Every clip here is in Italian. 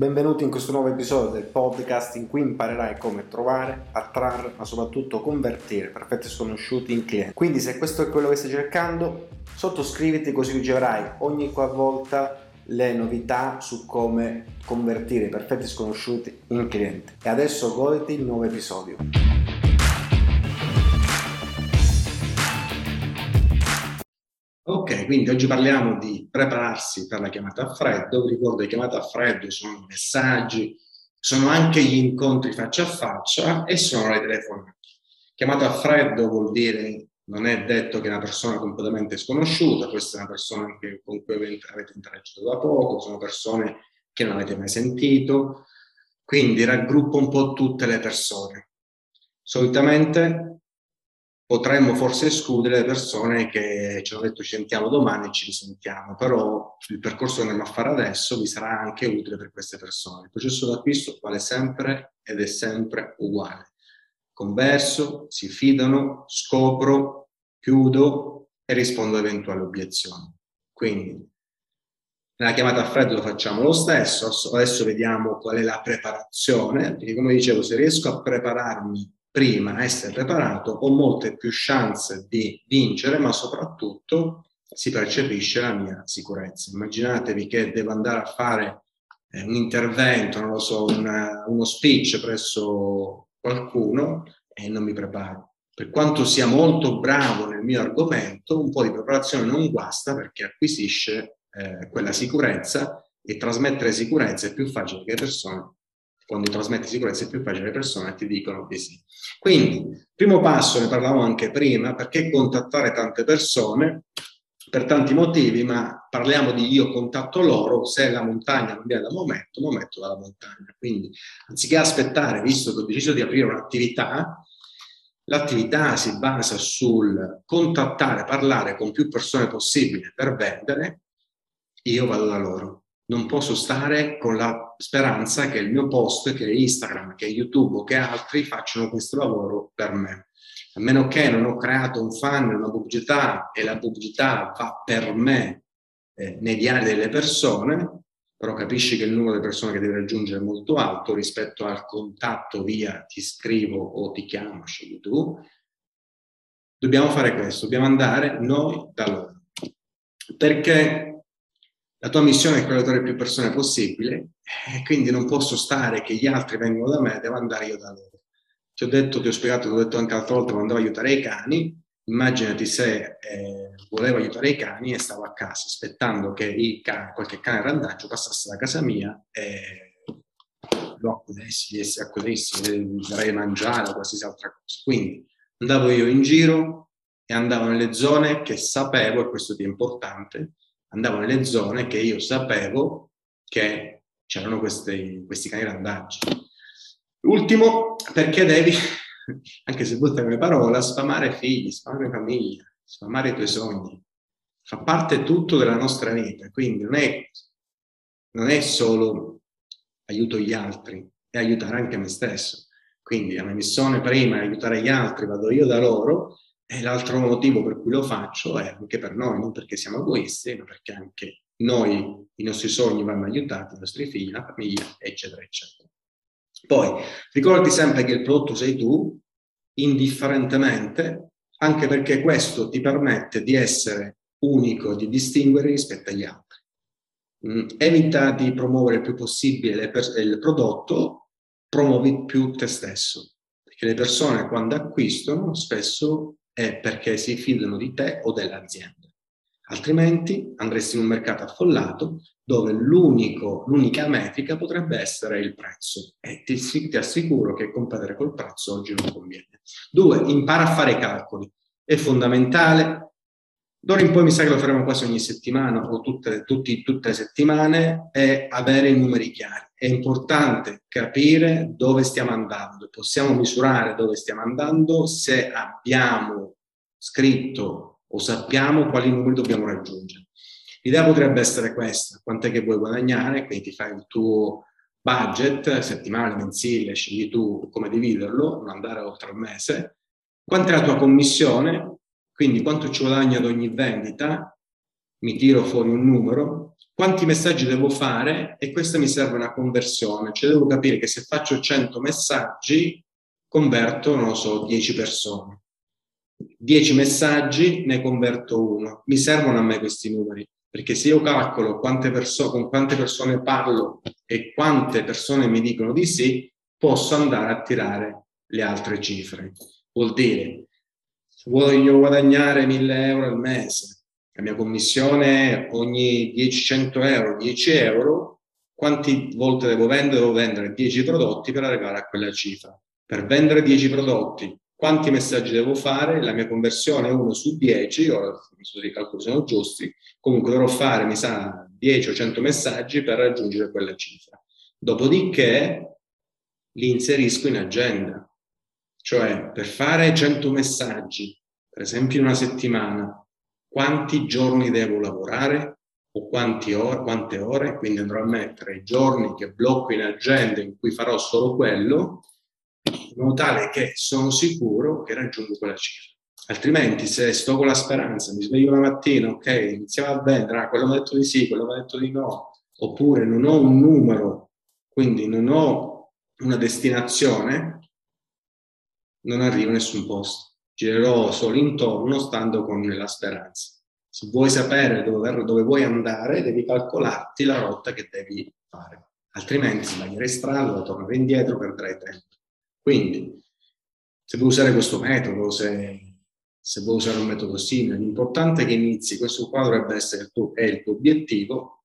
Benvenuti in questo nuovo episodio del podcast in cui imparerai come trovare, attrarre, ma soprattutto convertire perfetti sconosciuti in clienti. Quindi se questo è quello che stai cercando, sottoscriviti così riceverai ogni qualvolta le novità su come convertire perfetti sconosciuti in clienti. E adesso goditi il nuovo episodio. Ok, quindi oggi parliamo di prepararsi per la chiamata a freddo. Vi ricordo che chiamate a freddo sono messaggi, sono anche gli incontri faccia a faccia e sono le telefonate. Chiamata a freddo vuol dire, non è detto che è una persona completamente sconosciuta, questa è una persona anche con cui avete interagito da poco, sono persone che non avete mai sentito, quindi raggruppo un po' tutte le persone. Solitamente potremmo forse escludere le persone che ci hanno detto ci sentiamo domani e ci risentiamo, però il percorso che andiamo a fare adesso vi sarà anche utile per queste persone. Il processo d'acquisto vale sempre ed è sempre uguale. Converso, si fidano, scopro, chiudo e rispondo a eventuali obiezioni. Quindi nella chiamata a freddo lo facciamo lo stesso, adesso vediamo qual è la preparazione, perché come dicevo se riesco a prepararmi prima, a essere preparato, ho molte più chance di vincere, ma soprattutto si percepisce la mia sicurezza. Immaginatevi che devo andare a fare un intervento, non lo so, uno speech presso qualcuno e non mi preparo. Per quanto sia molto bravo nel mio argomento, un po' di preparazione non guasta perché acquisisce quella sicurezza, e trasmettere sicurezza è più facile che le persone. Quando trasmetti sicurezza è più facile, le persone ti dicono di sì. Quindi, primo passo, ne parlavamo anche prima, perché contattare tante persone per tanti motivi, ma parliamo di io contatto loro, se la montagna non viene da momento, momento dalla montagna. Quindi, anziché aspettare, visto che ho deciso di aprire un'attività, l'attività si basa sul contattare, parlare con più persone possibile per vendere, io vado da loro. Non posso stare con la speranza che il mio post, che Instagram, che YouTube o che altri facciano questo lavoro per me. A meno che non ho creato un funnel, una pubblicità, e la pubblicità va per me nei diari delle persone, però capisci che il numero di persone che devi raggiungere è molto alto rispetto al contatto via ti scrivo o ti chiamo, scegli tu. Dobbiamo fare questo, dobbiamo andare noi da loro. Perché la tua missione è quella di avere più persone possibile, e quindi non posso stare che gli altri vengono da me, devo andare io da loro. Ti ho detto, ti ho spiegato, ti ho detto anche l'altra volta quando andavo a aiutare i cani, immaginati se volevo aiutare i cani e stavo a casa aspettando che qualche cane randagio passasse da casa mia e lo accudessi, gli darei mangiare o qualsiasi altra cosa. Quindi andavo io in giro e andavo nelle zone che sapevo, e questo è importante, andavo nelle zone che io sapevo che c'erano questi cani randaggi. Ultimo, perché devi, anche se butta come parola, sfamare figli, sfamare famiglia, sfamare i tuoi sogni. Fa parte tutto della nostra vita, quindi non è solo aiuto gli altri, è aiutare anche me stesso. Quindi la mia missione prima è aiutare gli altri, vado io da loro. E l'altro motivo per cui lo faccio è anche per noi, non perché siamo egoisti, ma perché anche noi, i nostri sogni vanno aiutati, i nostri figli, la famiglia, eccetera, eccetera. Poi, ricordi sempre che il prodotto sei tu, indifferentemente, anche perché questo ti permette di essere unico, di distinguere rispetto agli altri. Evita di promuovere il più possibile il prodotto, promuovi più te stesso, perché le persone quando acquistano spesso è perché si fidano di te o dell'azienda. Altrimenti andresti in un mercato affollato dove l'unica metrica potrebbe essere il prezzo, e ti assicuro che competere col prezzo oggi non conviene. 2. Impara a fare i calcoli. È fondamentale. D'ora in poi mi sa che lo faremo quasi ogni settimana o tutte le settimane, è avere i numeri chiari. È importante capire dove stiamo andando, possiamo misurare dove stiamo andando se abbiamo scritto o sappiamo quali numeri dobbiamo raggiungere. L'idea potrebbe essere questa, quant'è che vuoi guadagnare, quindi ti fai il tuo budget settimanale, mensile, scegli tu come dividerlo, non andare oltre il mese, quant'è la tua commissione, quindi quanto ci guadagno ad ogni vendita, mi tiro fuori un numero, quanti messaggi devo fare, e questa mi serve una conversione, cioè devo capire che se faccio 100 messaggi converto, non lo so, 10 persone. 10 messaggi ne converto uno. Mi servono a me questi numeri, perché se io calcolo con quante persone parlo e quante persone mi dicono di sì, posso andare a tirare le altre cifre. Vuol dire, voglio guadagnare 1.000 euro al mese, la mia commissione ogni 100 euro, 10 euro, quante volte devo vendere? Devo vendere 10 prodotti per arrivare a quella cifra. Per vendere 10 prodotti, quanti messaggi devo fare? La mia conversione è 1 su 10, ora se i calcoli sono giusti, comunque dovrò fare, mi sa, 10 o 100 messaggi per raggiungere quella cifra. Dopodiché li inserisco in agenda. Cioè, per fare 100 messaggi, per esempio in una settimana, quanti giorni devo lavorare o quante ore? Quindi andrò a mettere i giorni che blocco in agenda in cui farò solo quello, in modo tale che sono sicuro che raggiungo quella cifra. Altrimenti, se sto con la speranza, mi sveglio la mattina, ok, iniziamo a vendere, quello mi ha detto di sì, quello mi ha detto di no, oppure non ho un numero, quindi non ho una destinazione, non arrivo a nessun posto. Girerò solo intorno stando con la speranza. Se vuoi sapere dove vuoi andare, devi calcolarti la rotta che devi fare, altrimenti sbaglierai strada, tornerai indietro, perderai tempo. Quindi, se vuoi usare questo metodo, se vuoi usare un metodo simile, l'importante è che inizi. Questo qua dovrebbe essere il tuo obiettivo,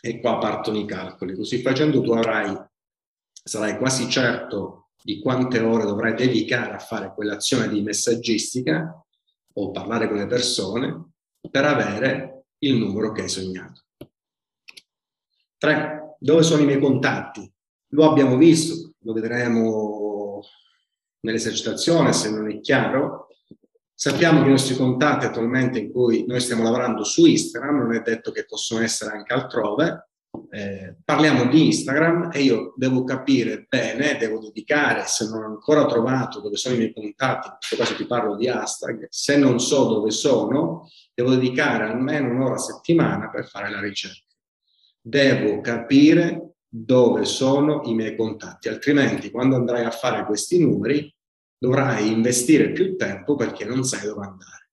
e qua partono i calcoli. Così facendo tu sarai quasi certo di quante ore dovrai dedicare a fare quell'azione di messaggistica o parlare con le persone per avere il numero che hai sognato. 3. Dove sono i miei contatti? Lo abbiamo visto, lo vedremo nell'esercitazione, se non è chiaro. Sappiamo che i nostri contatti attualmente in cui noi stiamo lavorando su Instagram, non è detto che possono essere anche altrove, parliamo di Instagram e io devo capire bene, devo dedicare, se non ho ancora trovato dove sono i miei contatti, in questo caso ti parlo di hashtag, se non so dove sono, devo dedicare almeno un'ora a settimana per fare la ricerca. Devo capire dove sono i miei contatti, altrimenti quando andrai a fare questi numeri dovrai investire più tempo perché non sai dove andare.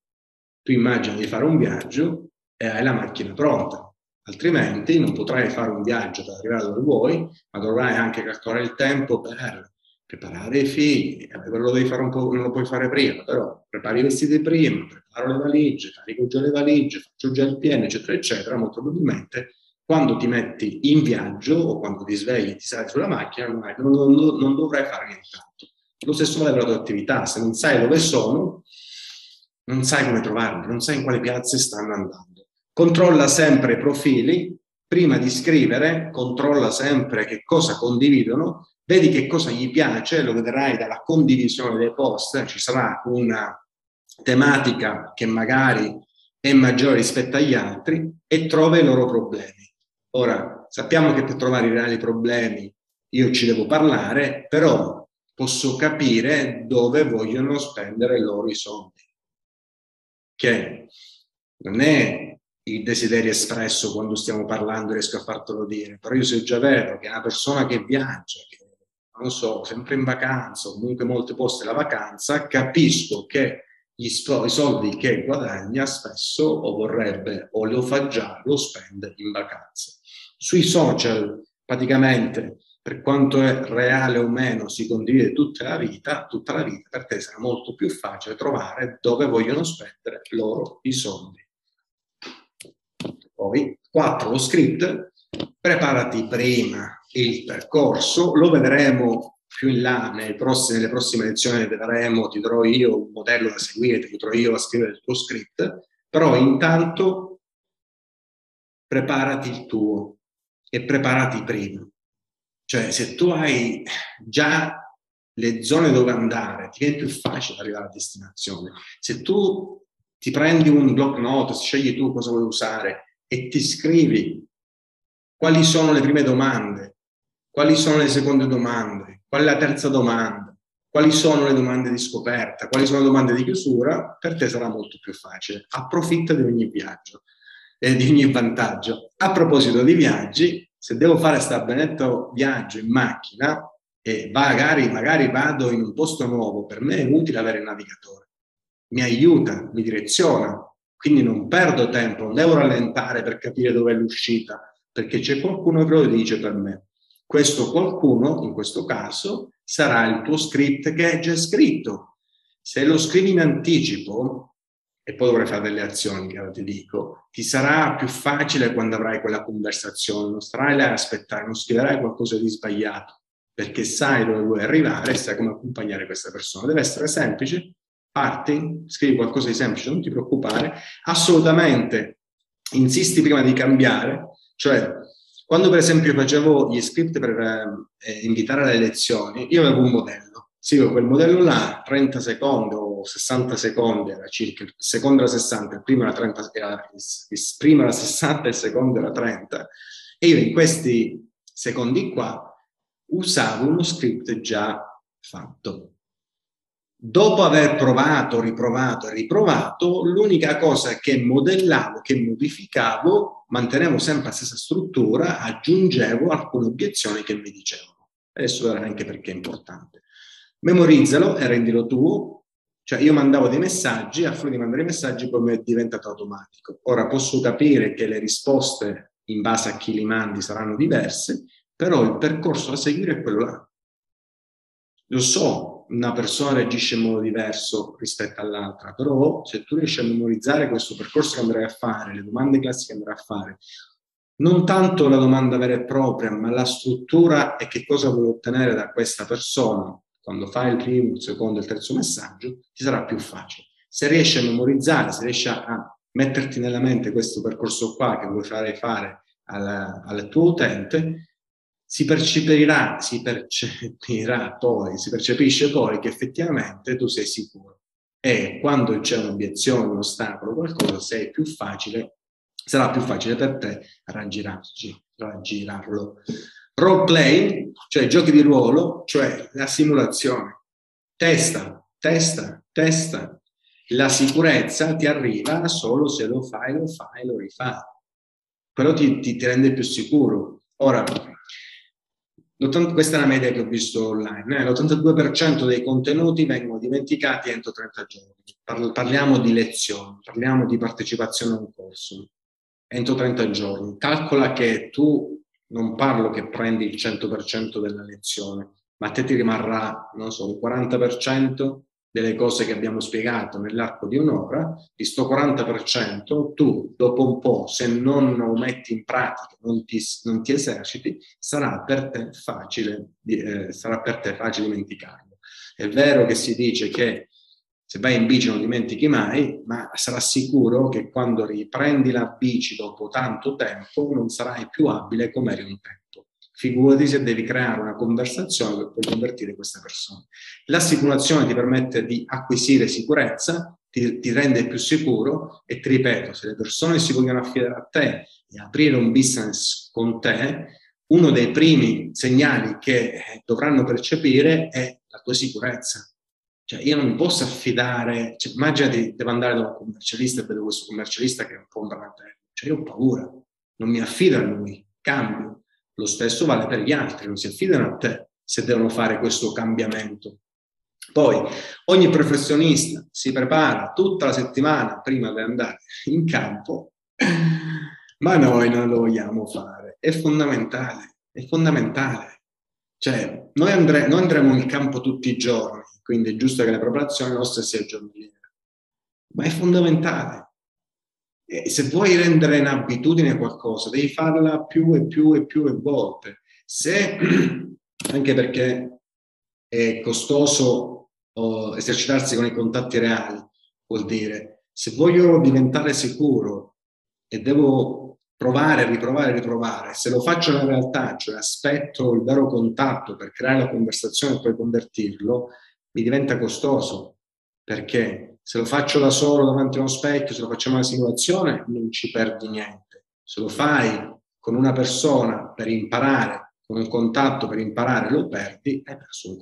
Tu immagini di fare un viaggio e hai la macchina pronta, altrimenti non potrai fare un viaggio per arrivare dove vuoi, ma dovrai anche calcolare il tempo per preparare i figli. Quello devi fare un po', non lo puoi fare prima, però prepari i vestiti prima, preparo le valigie, carico già le valigie, faccio già il pieno, eccetera, eccetera. Molto probabilmente quando ti metti in viaggio o quando ti svegli e ti sali sulla macchina, non dovrai fare nient'altro. Lo stesso vale per la tua attività. Se non sai dove sono, non sai come trovarli, non sai in quale piazze stanno andando. Controlla sempre i profili. Prima di scrivere, controlla sempre che cosa condividono. Vedi che cosa gli piace, lo vedrai dalla condivisione dei post. Ci sarà una tematica che magari è maggiore rispetto agli altri e trova i loro problemi. Ora, sappiamo che per trovare i reali problemi io ci devo parlare, però posso capire dove vogliono spendere loro i soldi. Che non è il desiderio espresso quando stiamo parlando, riesco a fartelo dire, però io se già vedo che è una persona che viaggia, che non so, sempre in vacanza, o comunque molti posti la vacanza, capisco che i soldi che guadagna spesso o vorrebbe o lo fa già, lo spende in vacanze. Sui social praticamente, per quanto è reale o meno, si condivide tutta la vita, per te sarà molto più facile trovare dove vogliono spendere loro i soldi. Poi 4, lo script. Preparati prima il percorso, lo vedremo più in là, nelle prossime lezioni vedremo, ti darò io un modello da seguire, ti aiuterò io a scrivere il tuo script, però intanto preparati il tuo e preparati prima. Cioè, se tu hai già le zone dove andare, ti viene più facile arrivare a destinazione. Se tu ti prendi un block notes, scegli tu cosa vuoi usare e ti scrivi quali sono le prime domande, quali sono le seconde domande, qual è la terza domanda, quali sono le domande di scoperta, quali sono le domande di chiusura, per te sarà molto più facile. Approfitta di ogni viaggio. e di ogni vantaggio. A proposito di viaggi, se devo fare sta benedetto viaggio in macchina e magari vado in un posto nuovo, per me è utile avere il navigatore. Mi aiuta, mi direziona, quindi non perdo tempo, non devo rallentare per capire dove è l'uscita, perché c'è qualcuno che lo dice per me. Questo qualcuno, in questo caso, sarà il tuo script che è già scritto. Se lo scrivi in anticipo, e poi dovrai fare delle azioni, che ora ti dico, ti sarà più facile quando avrai quella conversazione, non starai là a aspettare, non scriverai qualcosa di sbagliato, perché sai dove vuoi arrivare e sai come accompagnare questa persona. Deve essere semplice, parti, scrivi qualcosa di semplice, non ti preoccupare, assolutamente insisti prima di cambiare, cioè quando per esempio facevo gli script per invitare alle lezioni, io avevo un modello, sì, quel modello là, 30 secondi o 60 secondi, era circa, il secondo era 60, il primo era 30, il primo era 60, il secondo era 30, e io in questi secondi qua usavo uno script già fatto. Dopo aver provato, riprovato e riprovato, l'unica cosa che modellavo, che modificavo, mantenevo sempre la stessa struttura, aggiungevo alcune obiezioni che mi dicevano. Adesso verrà anche perché è importante. Memorizzalo e rendilo tuo. Cioè io mandavo dei messaggi, a furia di mandare i messaggi poi è diventato automatico. Ora posso capire che le risposte in base a chi li mandi saranno diverse, però il percorso da seguire è quello là. Lo so. Una persona reagisce in modo diverso rispetto all'altra, però se tu riesci a memorizzare questo percorso che andrai a fare, le domande classiche che andrai a fare, non tanto la domanda vera e propria, ma la struttura e che cosa vuoi ottenere da questa persona, quando fai il primo, il secondo e il terzo messaggio, ti sarà più facile. Se riesci a memorizzare, se riesci a metterti nella mente questo percorso qua che vuoi fare al tuo utente, si percepisce poi che effettivamente tu sei sicuro, e quando c'è un'obiezione, un ostacolo, qualcosa, sarà più facile per te raggirarlo. Role play, cioè giochi di ruolo, cioè la simulazione. Testa. La sicurezza ti arriva solo se lo fai, lo rifai. Quello ti rende più sicuro. Ora, questa è la media che ho visto online, l'82% dei contenuti vengono dimenticati entro 30 giorni. Parliamo di lezioni, parliamo di partecipazione a un corso, entro 30 giorni. Calcola che tu non parlo che prendi il 100% della lezione, ma a te ti rimarrà, non so, il 40% delle cose che abbiamo spiegato nell'arco di un'ora. Di sto 40% tu dopo un po', se non lo metti in pratica, non ti eserciti, sarà per te facile dimenticarlo. È vero che si dice che se vai in bici non dimentichi mai, ma sarà sicuro che quando riprendi la bici dopo tanto tempo non sarai più abile come eri un tempo. Figurati se devi creare una conversazione che puoi convertire questa persona. La simulazione ti permette di acquisire sicurezza, ti rende più sicuro e ti ripeto, se le persone si vogliono affidare a te e aprire un business con te, uno dei primi segnali che dovranno percepire è la tua sicurezza. Cioè io non mi posso affidare, cioè, immaginati, devo andare da un commercialista e vedo questo commercialista che è un po' un brandello. Cioè io ho paura, non mi affido a lui, cambio. Lo stesso vale per gli altri, non si affidano a te se devono fare questo cambiamento. Poi ogni professionista si prepara tutta la settimana prima di andare in campo, ma noi non lo vogliamo fare. È fondamentale. Cioè, noi andremo in campo tutti i giorni, quindi è giusto che la preparazione nostra sia giornaliera, ma è fondamentale. E se vuoi rendere in abitudine qualcosa, devi farla più e più volte. Se, anche perché è costoso esercitarsi con i contatti reali, vuol dire, se voglio diventare sicuro e devo provare, se lo faccio nella realtà, cioè aspetto il vero contatto per creare la conversazione e poi convertirlo, mi diventa costoso, perché se lo faccio da solo davanti a uno specchio, se lo facciamo una simulazione, non ci perdi niente. Se lo fai con una persona per imparare, con un contatto per imparare, lo perdi, hai perso un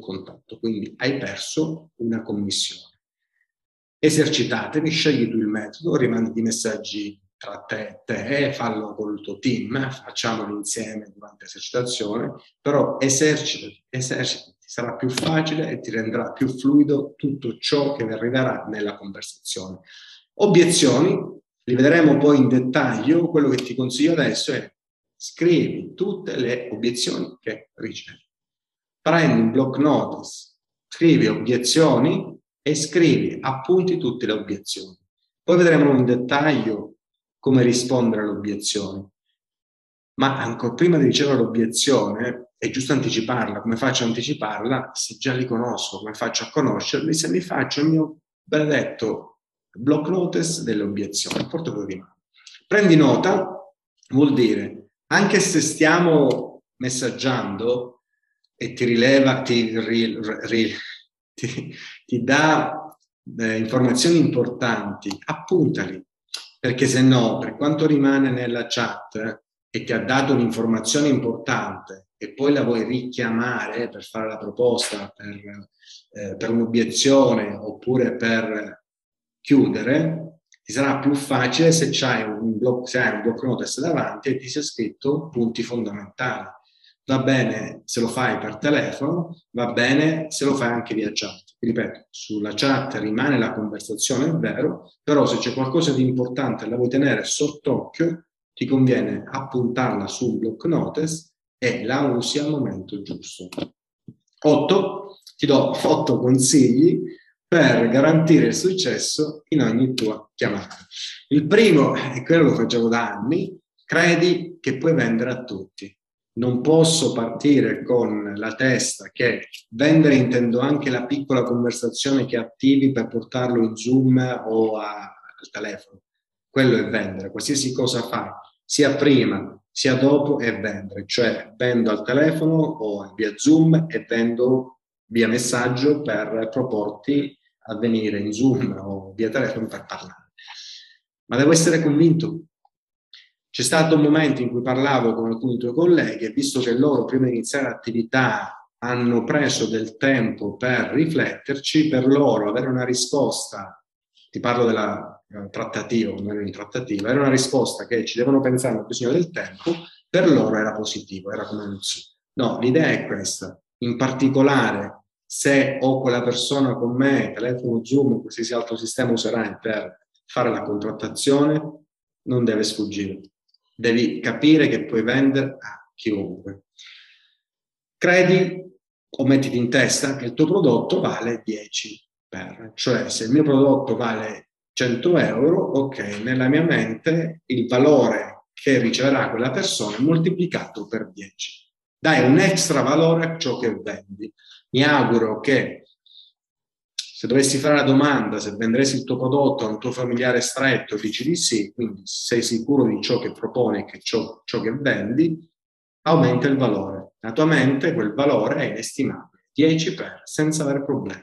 contatto. Quindi hai perso una commissione. Esercitatevi, scegli tu il metodo, rimandi messaggi tra te e te, fallo col tuo team, facciamolo insieme durante l'esercitazione, però esercitati, sarà più facile e ti renderà più fluido tutto ciò che arriverà nella conversazione. Obiezioni, li vedremo poi in dettaglio. Quello che ti consiglio adesso è: scrivi tutte le obiezioni che ricevi. Prendi un block notice, scrivi obiezioni e scrivi, appunti tutte le obiezioni. Poi vedremo in dettaglio come rispondere alle obiezioni. Ma ancora prima di ricevere l'obiezione, è giusto anticiparla. Come faccio a anticiparla? Se già li conosco, come faccio a conoscerli? Se mi faccio il mio benedetto block notice delle obiezioni, portafoglio di mano. Prendi nota, vuol dire... Anche se stiamo messaggiando e ti rileva, ti dà informazioni importanti, appuntali, perché se no, per quanto rimane nella chat e ti ha dato un'informazione importante e poi la vuoi richiamare per fare la proposta, per un'obiezione oppure per chiudere, ti sarà più facile se hai un block notice davanti e ti sia scritto punti fondamentali. Va bene se lo fai per telefono, va bene se lo fai anche via chat. Ripeto, sulla chat rimane la conversazione, è vero, però se c'è qualcosa di importante e la vuoi tenere sott'occhio, ti conviene appuntarla sul block notice e la usi al momento giusto. 8. Ti do 8 consigli per garantire il successo in ogni tua chiamata. Il primo, e quello lo facevo da anni, credi che puoi vendere a tutti. Non posso partire con la testa che vendere intendo anche la piccola conversazione che attivi per portarlo in Zoom o al telefono. Quello è vendere. Qualsiasi cosa fai, sia prima, sia dopo, è vendere. Cioè vendo al telefono o via Zoom e vendo via messaggio per proporti a venire in Zoom o via telefono per parlare. Ma devo essere convinto. C'è stato un momento in cui parlavo con alcuni tuoi colleghi e visto che loro prima di iniziare l'attività hanno preso del tempo per rifletterci, per loro avere una risposta, ti parlo della trattativa, non era in trattativa, era una risposta che ci devono pensare, hanno bisogno del tempo, per loro era positivo, era come un sì. No, l'idea è questa. In particolare, se ho quella persona con me, telefono, Zoom, qualsiasi altro sistema userai per fare la contrattazione, non deve sfuggire. Devi capire che puoi vendere a chiunque. Credi o mettiti in testa che il tuo prodotto vale 10 per. Cioè, se il mio prodotto vale 100 euro, ok, nella mia mente il valore che riceverà quella persona è moltiplicato per 10. Dai un extra valore a ciò che vendi. Mi auguro che se dovessi fare la domanda, se venderesti il tuo prodotto a un tuo familiare stretto, dici di sì, quindi sei sicuro di ciò che proponi e che ciò che vendi, aumenta il valore. La tua mente, quel valore è inestimabile, 10 per, senza avere problemi.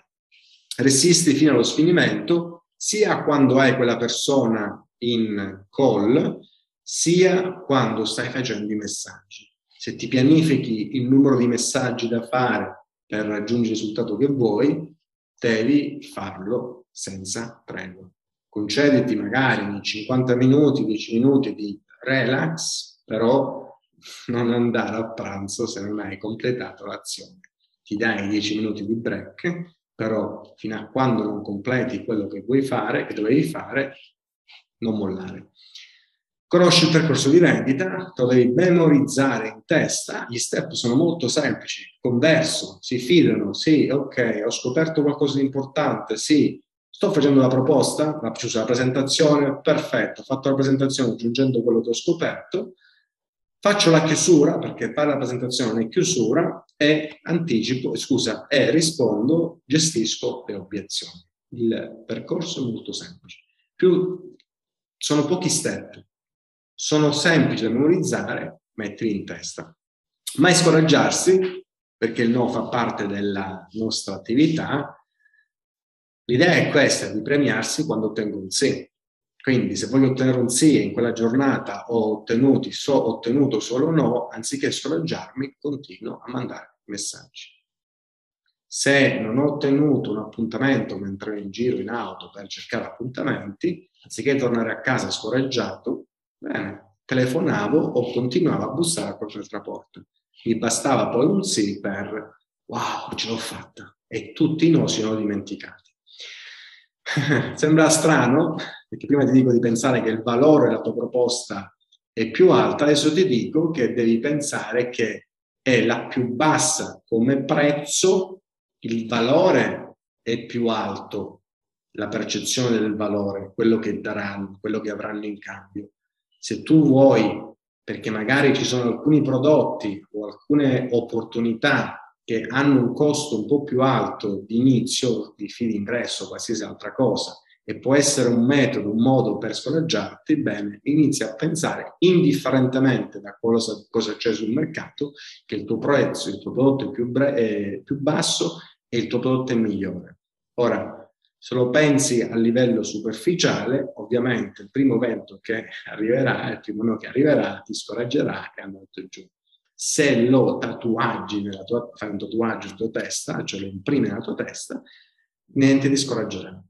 Resisti fino allo sfinimento, sia quando hai quella persona in call, sia quando stai facendo i messaggi. Se ti pianifichi il numero di messaggi da fare per raggiungere il risultato che vuoi, devi farlo senza tregua. Concediti magari 50 minuti, 10 minuti di relax, però non andare a pranzo se non hai completato l'azione. Ti dai 10 minuti di break, però fino a quando non completi quello che vuoi fare, che dovevi fare, non mollare. Conosci il percorso di vendita, te lo devi memorizzare in testa, gli step sono molto semplici, converso, si fidano, sì, ok, ho scoperto qualcosa di importante, sì, sto facendo la proposta, ho chiuso la presentazione, perfetto, ho fatto la presentazione aggiungendo quello che ho scoperto, faccio la chiusura, perché fare la presentazione non è chiusura, e anticipo, rispondo, gestisco le obiezioni. Il percorso è molto semplice. Sono pochi step. Sono semplici da memorizzare, mettili in testa. Mai scoraggiarsi, perché il no fa parte della nostra attività. L'idea è questa, di premiarsi quando ottengo un sì. Quindi se voglio ottenere un sì e in quella giornata ho ottenuto solo no, anziché scoraggiarmi, continuo a mandare messaggi. Se non ho ottenuto un appuntamento mentre in giro in auto per cercare appuntamenti, anziché tornare a casa scoraggiato, Bene, telefonavo o continuavo a bussare a quell'altra porta. Mi bastava poi un sì per wow, ce l'ho fatta, e tutti i no si erano dimenticati. Sembra strano, perché prima ti dico di pensare che il valore della tua proposta è più alta, adesso ti dico che devi pensare che è la più bassa come prezzo, il valore è più alto, la percezione del valore, quello che daranno, quello che avranno in cambio. Se tu vuoi, perché magari ci sono alcuni prodotti o alcune opportunità che hanno un costo un po' più alto di inizio, di fine ingresso, qualsiasi altra cosa, e può essere un metodo, un modo per scoraggiarti, bene, inizia a pensare, indifferentemente da cosa c'è sul mercato, che il tuo prezzo, il tuo prodotto è più basso e il tuo prodotto è migliore. Ora, se lo pensi a livello superficiale, ovviamente il primo vento che arriverà, il primo no che arriverà, ti scoraggerà e andrà tutto giù. Se lo tatuaggi nella tua, fai un tatuaggio nella tua testa, cioè lo imprimi nella tua testa, niente ti scoraggerà.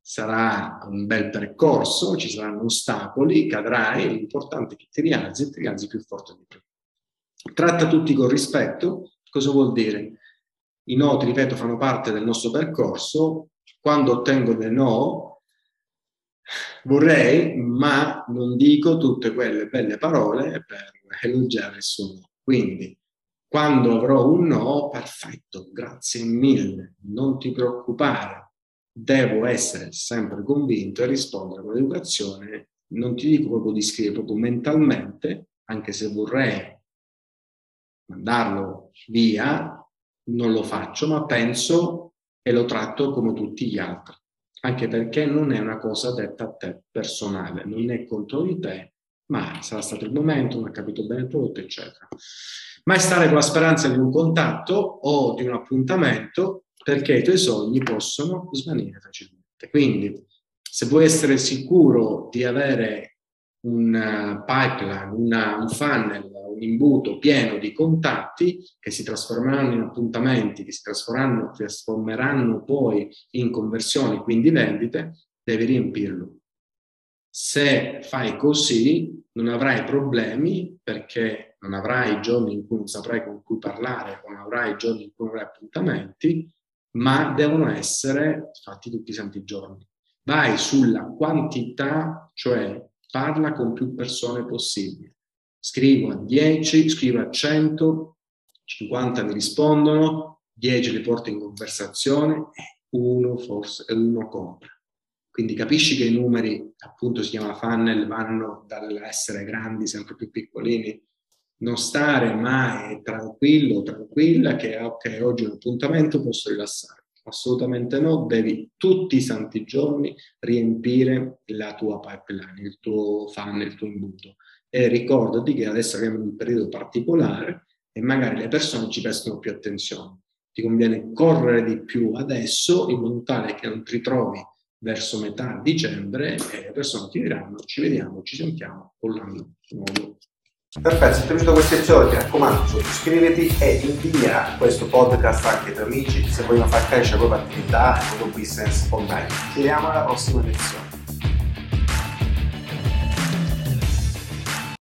Sarà un bel percorso, ci saranno ostacoli, cadrai, l'importante è che ti rialzi più forte di prima. Tratta tutti con rispetto. Cosa vuol dire? I no, ti ripeto, fanno parte del nostro percorso. Quando ottengo dei no, vorrei, ma non dico tutte quelle belle parole per elogiare il suo no. Quindi, quando avrò un no, perfetto, grazie mille, non ti preoccupare. Devo essere sempre convinto e rispondere con l'educazione. Non ti dico proprio di scrivere, proprio mentalmente, anche se vorrei mandarlo via, non lo faccio, ma penso e lo tratto come tutti gli altri, anche perché non è una cosa detta a te personale, non è contro di te, ma sarà stato il momento, non ha capito bene il prodotto, eccetera. Mai stare con la speranza di un contatto o di un appuntamento, perché i tuoi sogni possono svanire facilmente. Quindi, se vuoi essere sicuro di avere un pipeline, un funnel, un imbuto pieno di contatti che si trasformeranno in appuntamenti, che si trasformeranno poi in conversioni, quindi vendite, devi riempirlo. Se fai così non avrai problemi, perché non avrai i giorni in cui non saprai con cui parlare, non avrai i giorni in cui non avrai appuntamenti, ma devono essere fatti tutti i santi giorni. Vai sulla quantità, cioè parla con più persone possibile. Scrivo a 10, scrivo a 100, 50 mi rispondono, 10 li porto in conversazione e uno compra. Quindi capisci che i numeri, appunto si chiama funnel, vanno dall'essere grandi sempre più piccolini. Non stare mai tranquillo, tranquilla, che ok, oggi è un appuntamento, posso rilassarmi. Assolutamente no, devi tutti i santi giorni riempire la tua pipeline, il tuo funnel, il tuo imbuto. E ricordati che adesso abbiamo un periodo particolare e magari le persone ci prestano più attenzione. Ti conviene correre di più adesso, in modo tale che non ti ritrovi verso metà dicembre e le persone ti diranno ci vediamo, ci sentiamo con l'anno nuovo. Perfetto, se ti è piaciuto questo episodio, mi raccomando, iscriviti e invia questo podcast anche ai tuoi amici se vogliono far crescere la propria attività e il proprio business online. Ci vediamo alla prossima edizione.